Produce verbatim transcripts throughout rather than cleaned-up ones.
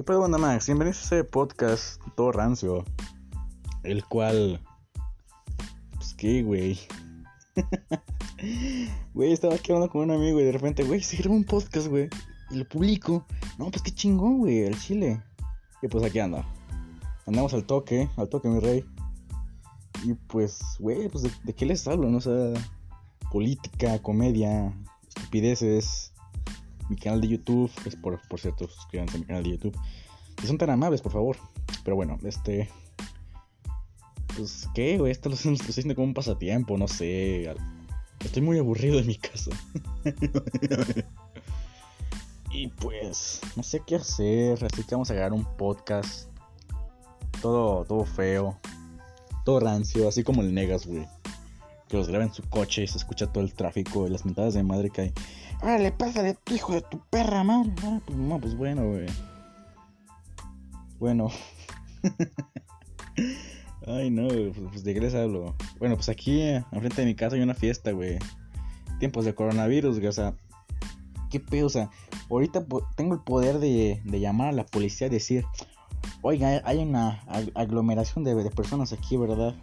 ¿Qué pedo, banda Max? Bienvenidos a este podcast todo rancio, el cual... Pues qué, güey. Güey, estaba aquí hablando con un amigo y de repente, güey, se grabó un podcast, güey, y lo publico. No, pues qué chingón, güey, al chile. Y pues aquí anda. Andamos al toque, al toque, mi rey. Y pues, güey, pues de, de qué les hablo, ¿no? O sea, política, comedia, estupideces. Mi canal de YouTube, es por, por cierto, suscríbanse a mi canal de YouTube. Si son tan amables, por favor. Pero bueno, este... Pues, ¿qué, güey? Esto lo estoy haciendo como un pasatiempo, no sé. Estoy muy aburrido en mi casa. Y pues, no sé qué hacer. Así que vamos a grabar un podcast. Todo, todo feo. Todo rancio, así como el Negas, güey. Que los graba en su coche y se escucha todo el tráfico y las mentadas de madre que hay. ¡Órale, pásale, hijo de tu perra, madre! Ah, pues, no, pues bueno, güey. Bueno. Ay, no, pues, pues de qué les hablo. Bueno, pues aquí, eh, enfrente de mi casa hay una fiesta, güey. Tiempos de coronavirus, güey, o sea. ¿Qué pedo? O sea, ahorita po- tengo el poder de, de llamar a la policía y decir... Oiga, hay una ag- aglomeración de, de personas aquí, ¿verdad?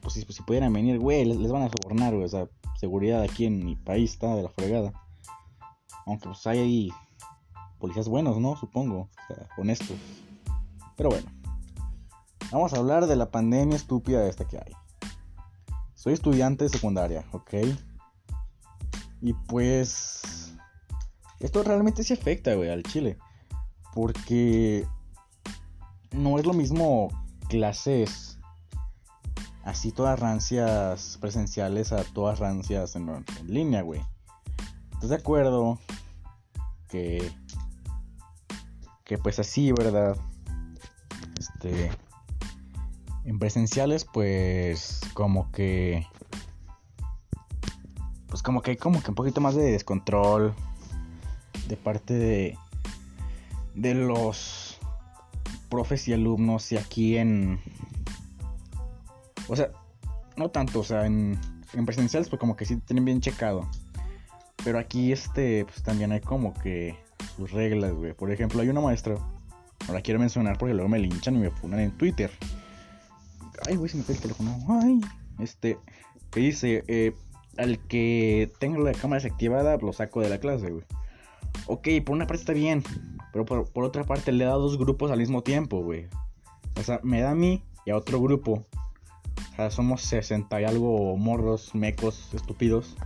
Pues si, pues, si pudieran venir, güey, les, les van a sobornar, güey. O sea, seguridad aquí en mi país está de la fregada. Aunque pues hay ahí policías buenos, ¿no? Supongo, o sea, honestos. Pero bueno, vamos a hablar de la pandemia estúpida esta que hay. Soy estudiante de secundaria, ¿ok? Y pues... Esto realmente sí afecta, güey, al chile. Porque... No es lo mismo clases así todas rancias presenciales a todas rancias en, en línea, güey. ¿Estás de acuerdo? Que... Que pues así, ¿verdad? Este... En presenciales pues... Como que... Pues como que hay como que un poquito más de descontrol. De parte de... De los... profes y alumnos, y aquí en... O sea, no tanto, o sea, en, en presenciales pues como que sí tienen bien checado. Pero aquí este, pues también hay como que sus reglas, güey. Por ejemplo, hay una maestra, no la quiero mencionar porque luego me linchan y me funan en Twitter. Ay, güey, se me cae el teléfono. Ay, este, que dice, eh, al que tenga la cámara desactivada lo saco de la clase, güey. Ok, por una parte está bien, pero por, por otra parte le da dos grupos al mismo tiempo, güey. O sea, me da a mí y a otro grupo. O sea, somos sesenta y algo morros, mecos, estúpidos.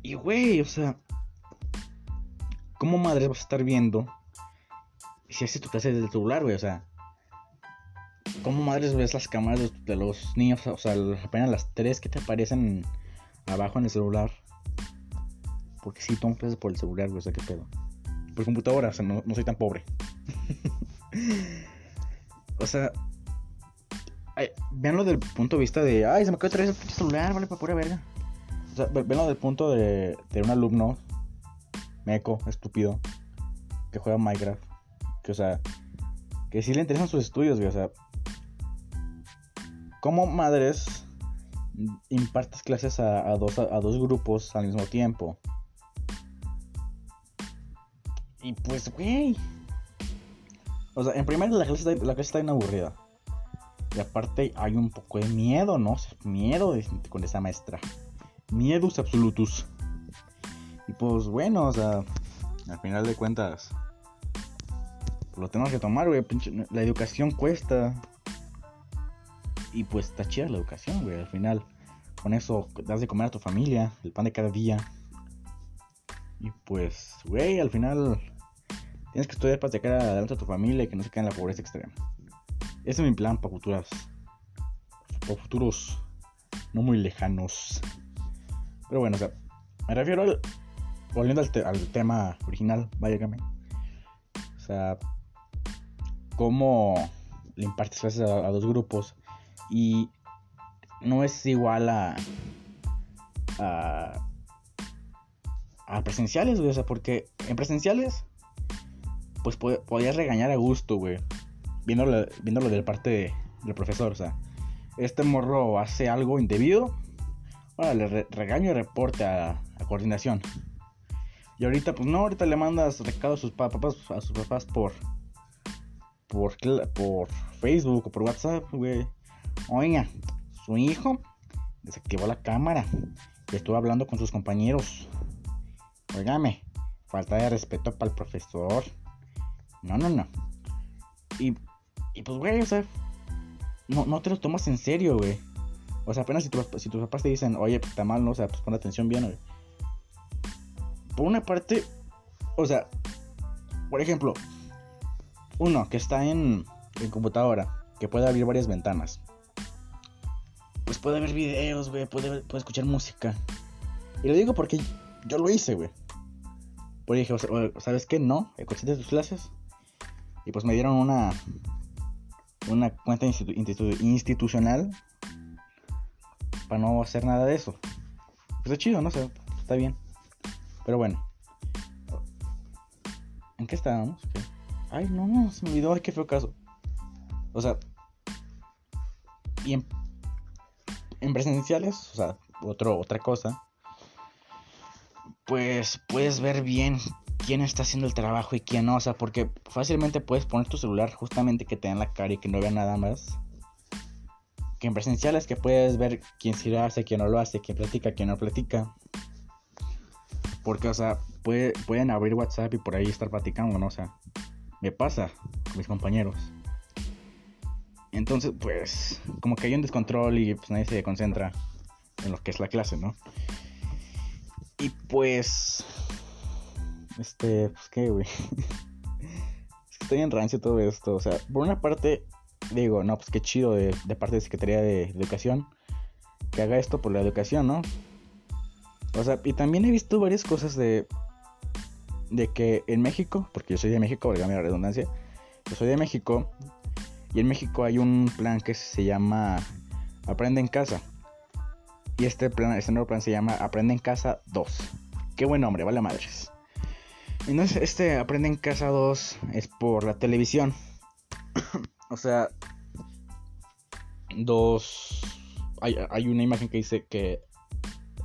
Y, güey, o sea... ¿Cómo madres vas a estar viendo si haces tu clase desde el celular, güey? O sea... ¿Cómo madres ves las cámaras de los niños? O sea, apenas las tres que te aparecen abajo en el celular... Porque si sí, tomo pesos por el celular, güey, o sea, qué pedo. Por computadora, o sea, no, no soy tan pobre. O sea, ay, veanlo del punto de vista de... Ay, se me cayó otra vez el celular, vale, para pura verga. O sea, veanlo del punto de, de un alumno meco, estúpido, que juega Minecraft. Que, o sea, que sí le interesan sus estudios, güey, o sea... ¿Cómo madres impartes clases a, a, dos, a, a dos grupos al mismo tiempo? Y pues, güey. O sea, en primer lugar, la clase, está, la clase está bien aburrida. Y aparte hay un poco de miedo, ¿no? O sea, miedo de, con esa maestra. Miedus absolutus. Y pues, bueno, o sea, al final de cuentas, pues lo tenemos que tomar, güey. La educación cuesta. Y pues está chida la educación, güey. Al final, con eso das de comer a tu familia, el pan de cada día. Y pues, güey, al final... Tienes que estudiar para sacar adelante a tu familia y que no se caiga en la pobreza extrema. Ese es mi plan para futuras... Para futuros... No muy lejanos. Pero bueno, o sea... Me refiero al... Volviendo al, te- al tema original, válgame. O sea... Cómo... Le impartes clases a, a dos grupos. Y... No es igual a... A... A presenciales, güey, o sea, porque en presenciales, pues pod- podías regañar a gusto, güey, viéndolo, viéndolo de parte de, del profesor, o sea, este morro hace algo indebido, ahora le re- regaño y reporte a, a coordinación. Y ahorita, pues no, ahorita le mandas recados a sus papás, a sus papás por, por, por Facebook o por WhatsApp, güey. Oiga, su hijo desactivó la cámara y estuvo hablando con sus compañeros. Óigame, falta de respeto para el profesor. No, no, no. Y, y pues, güey, o sea, no, no te lo tomas en serio, güey. O sea, apenas si, tu, si tus papás te dicen, oye, pues está mal, ¿no? O sea, pues pon atención bien, güey. Por una parte, o sea, por ejemplo, uno que está en, en computadora, que puede abrir varias ventanas. Pues puede ver videos, güey, puede, puede escuchar música. Y lo digo porque yo lo hice, güey. Pues dije, o sea, ¿sabes qué? No, escuché de tus clases. Y pues me dieron una, una cuenta institu- institu- institucional. Para no hacer nada de eso. Pues es chido, no sé, está bien. Pero bueno, ¿en qué estábamos? ¿Qué? Ay, no, no, se me olvidó, ay, qué feo caso. O sea, y en, en presenciales, o sea, otro, otra cosa. Pues puedes ver bien quién está haciendo el trabajo y quién no. O sea, porque fácilmente puedes poner tu celular justamente que te den la cara y que no vea nada más. Que en presenciales que puedes ver quién sí lo hace, quién no lo hace, quién platica, quién no platica. Porque, o sea, puede, pueden abrir WhatsApp y por ahí estar platicando, ¿no? O sea, me pasa con mis compañeros. Entonces, pues, como que hay un descontrol y pues nadie se concentra en lo que es la clase, ¿no? Y pues... Este, pues qué, güey. Es que estoy en rancio todo esto. O sea, por una parte... Digo, no, pues qué chido de, de parte de Secretaría de Educación que haga esto por la educación, ¿no? O sea, y también he visto varias cosas de de que en México, porque yo soy de México, válgame la redundancia, yo soy de México, y en México hay un plan que se llama Aprende en Casa. Y este plan, este nuevo plan se llama Aprende en Casa dos. Qué buen nombre, vale madres. Entonces, este Aprende en Casa dos es por la televisión. O sea, dos... Hay, hay una imagen que dice que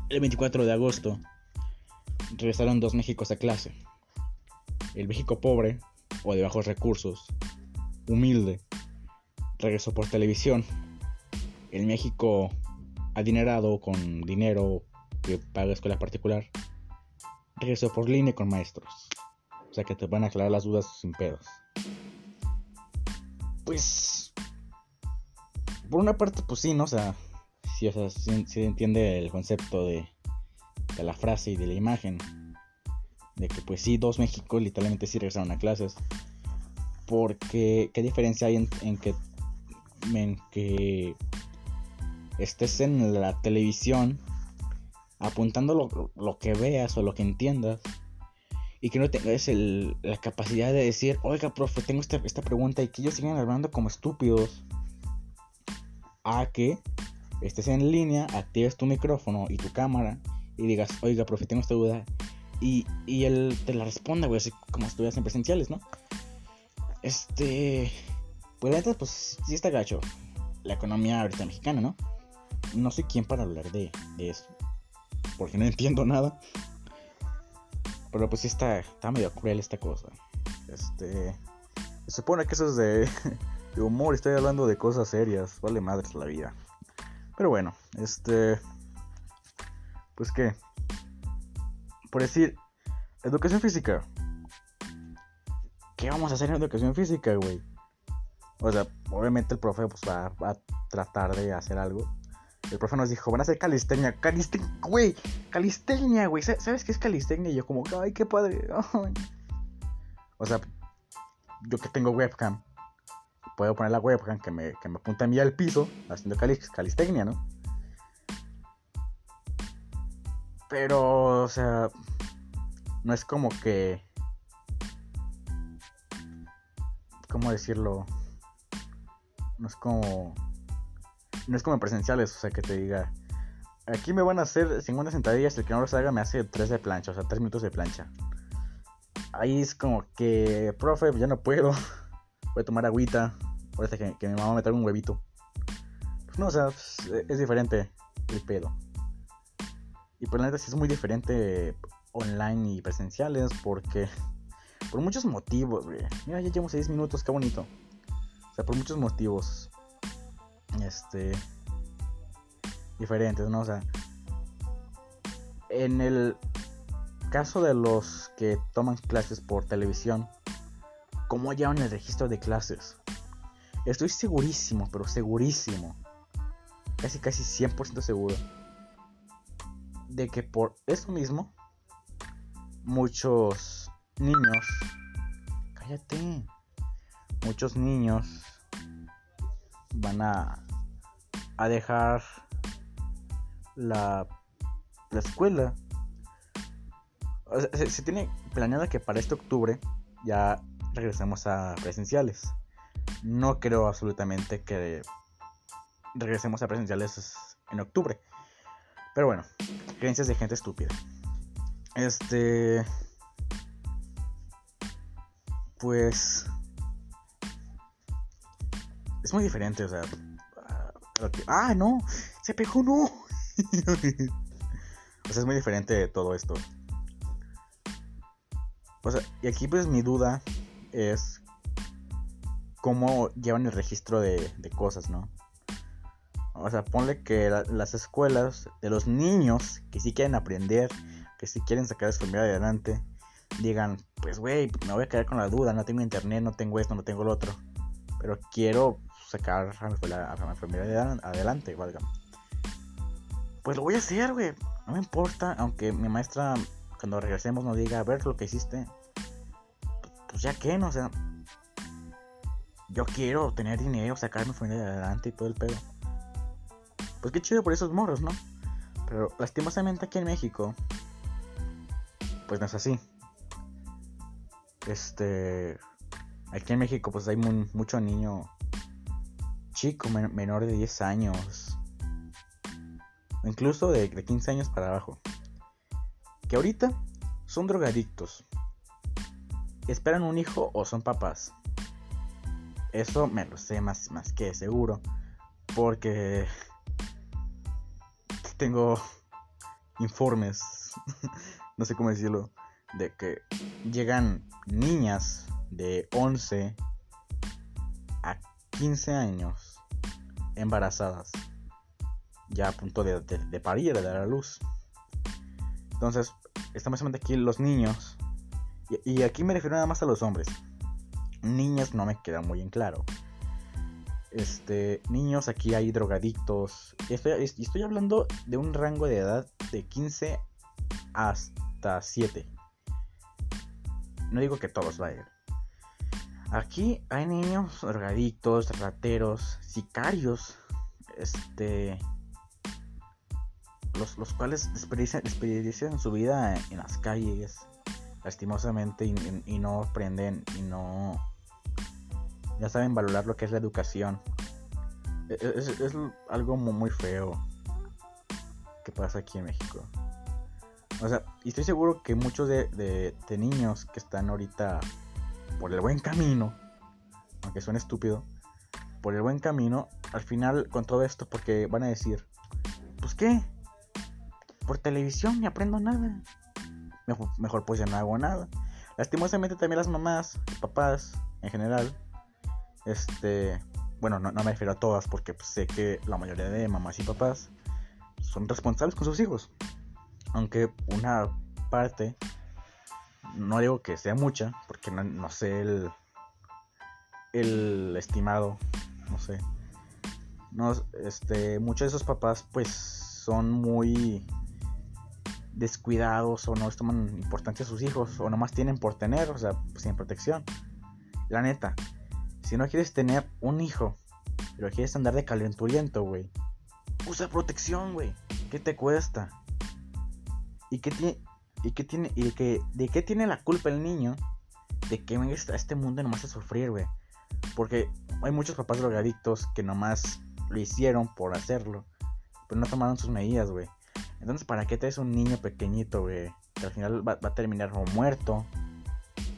el veinticuatro de agosto regresaron dos Méxicos a clase. El México pobre, o de bajos recursos, humilde, regresó por televisión. El México adinerado, con dinero que paga escuela particular, regresó por línea con maestros. O sea que te van a aclarar las dudas sin pedos. Pues, por una parte, pues sí, ¿no? O sea, sí, o sea, sí, sí entiende el concepto de, de la frase y de la imagen. De que, pues sí, dos México literalmente sí regresaron a clases. Porque, ¿qué diferencia hay en, en que en que estés en la televisión apuntando lo, lo que veas o lo que entiendas? Y que no tengas el, la capacidad de decir, oiga, profe, tengo esta, esta pregunta, y que ellos sigan hablando como estúpidos. A que estés en línea, actives tu micrófono y tu cámara y digas, oiga, profe, tengo esta duda. Y, y él te la responda, güey, así como si estuvieras en presenciales, ¿no? Este... Pues ahorita, pues, sí está gacho la economía ahorita mexicana, ¿no? No sé quién para hablar de, de eso, porque no entiendo nada. Pero pues sí está, está medio cruel esta cosa. Este... Se supone que eso es de, de humor. Estoy hablando de cosas serias. Vale madres la vida. Pero bueno, este... Pues qué... Por decir... Educación física. ¿Qué vamos a hacer en educación física, güey? O sea, obviamente el profe pues va, va a tratar de hacer algo. El profe nos dijo, van a hacer calistenia. Calistenia, güey. Calistenia, güey. ¿Sabes qué es calistenia? Y yo como, ay, qué padre. Ay. O sea, yo que tengo webcam, puedo poner la webcam que me, que me apunta a mí al piso haciendo calis- calistenia, ¿no? Pero, o sea, no es como que... ¿Cómo decirlo? No es como... No es como en presenciales, o sea, que te diga, aquí me van a hacer cincuenta sentadillas, el que no los haga me hace tres de plancha, o sea, tres minutos de plancha. Ahí es como que, profe, ya no puedo, voy a tomar agüita, ahorita que, que mi mamá me trae un huevito. Pues no, o sea, es, es diferente el pedo. Y por la neta sí es muy diferente online y presenciales porque por muchos motivos, güey. Mira, ya llevamos diez minutos, qué bonito. O sea, por muchos motivos este diferentes, ¿no? O sea, en el caso de los que toman clases por televisión, ¿cómo llevan el registro de clases? Estoy segurísimo, pero segurísimo, casi casi cien por ciento seguro, de que por eso mismo muchos niños, cállate, muchos niños van a, a dejar la, la escuela. O sea, se, se tiene planeado que para este octubre ya regresemos a presenciales. No creo absolutamente que regresemos a presenciales en octubre. Pero bueno, creencias de gente estúpida. Este... Pues... Es muy diferente, o sea... Que... ¡Ah, no! ¡Se pegó, no! O sea, es muy diferente de todo esto. O sea, y aquí pues mi duda es... cómo llevan el registro de, de cosas, ¿no? O sea, ponle que la, las escuelas de los niños que sí quieren aprender, que sí quieren sacar su vida adelante, digan, pues güey, me voy a quedar con la duda, no tengo internet, no tengo esto, no tengo lo otro, pero quiero sacar a mi familia, a mi familia adelante, valga. Pues lo voy a hacer, güey, no me importa, aunque mi maestra cuando regresemos nos diga, a ver lo que hiciste, pues ya que, no, o sea... Yo quiero tener dinero, sacar mi familia adelante y todo el pedo. Pues qué chido por esos morros, ¿no? Pero lastimosamente aquí en México, pues no es así. Este... Aquí en México pues hay mu- mucho niño chico, men- menor de diez años. Incluso de, de quince años para abajo. Que ahorita son drogadictos. Esperan un hijo o son papás. Eso me lo sé más, más que seguro, porque tengo informes, no sé cómo decirlo, de que llegan niñas de once a quince años embarazadas, ya a punto de, de, de parir, de dar a luz. Entonces, estamos hablando aquí los niños, y, y aquí me refiero nada más a los hombres. Niños no me queda muy en claro. Este, niños, aquí hay drogadictos. Estoy, estoy hablando de un rango de edad de quince hasta siete. No digo que todos vayan. Aquí hay niños drogadictos, rateros, sicarios. Este, los, los cuales desperdician, desperdician su vida en, en las calles, lastimosamente, y, y, y no aprenden y no... Ya saben valorar lo que es la educación. Es, es, es algo muy, muy feo que pasa aquí en México. O sea, y estoy seguro que muchos de, de, de niños que están ahorita por el buen camino, aunque suene estúpido, por el buen camino, al final con todo esto, porque van a decir, pues qué, por televisión ni aprendo nada. Mejor, mejor pues ya no hago nada. Lastimosamente también las mamás, papás en general, este, bueno, no, no me refiero a todas, porque pues, sé que la mayoría de mamás y papás son responsables con sus hijos, aunque una parte, no digo que sea mucha, porque no, no sé el el estimado, no sé, no, este, muchos de esos papás pues son muy descuidados o no les toman importancia a sus hijos, o nomás tienen por tener, o sea, sin protección. La neta, si no quieres tener un hijo, pero quieres andar de calenturiento, güey, usa protección, güey. ¿Qué te cuesta? ¿Y qué tiene, y qué tiene, y que, de qué tiene la culpa el niño de que venga a este mundo nomás a sufrir, güey? Porque hay muchos papás drogadictos que nomás lo hicieron por hacerlo, pero no tomaron sus medidas, güey. Entonces, ¿para qué traes un niño pequeñito, güey? Que al final va, va a terminar o muerto,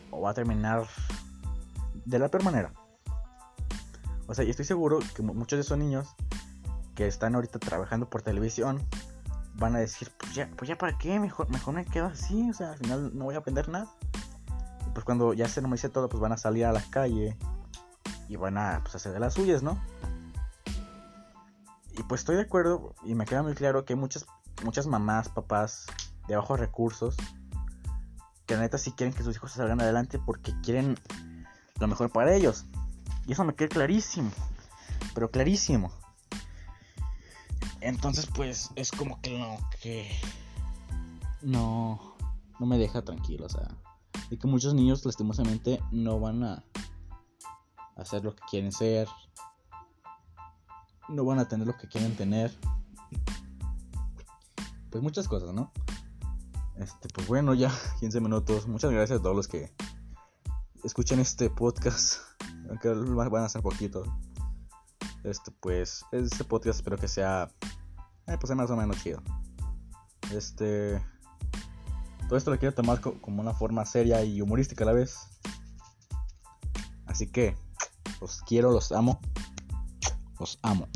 o va a terminar de la peor manera. O sea, yo estoy seguro que muchos de esos niños que están ahorita trabajando por televisión van a decir, pues ya, pues ya para qué, mejor, mejor me quedo así, o sea, al final no voy a aprender nada. Y pues cuando ya se normalice todo, pues van a salir a las calles y van a, pues, hacer de las suyas, ¿no? Y pues estoy de acuerdo, y me queda muy claro que hay muchas, muchas mamás, papás de bajos recursos que la neta sí quieren que sus hijos salgan adelante porque quieren lo mejor para ellos. Y eso me queda clarísimo, pero clarísimo. Entonces pues es como que no, que no, no me deja tranquilo, o sea, de que muchos niños lastimosamente no van a hacer lo que quieren ser, no van a tener lo que quieren tener, pues muchas cosas, ¿no? Este, pues bueno, ya quince minutos, muchas gracias a todos los que escuchan este podcast, aunque van a ser poquitos. Este, pues, este podcast espero que sea, eh, pues, más o menos chido. Este, todo esto lo quiero tomar co- como una forma seria y humorística a la vez. Así que, los quiero, los amo, los amo.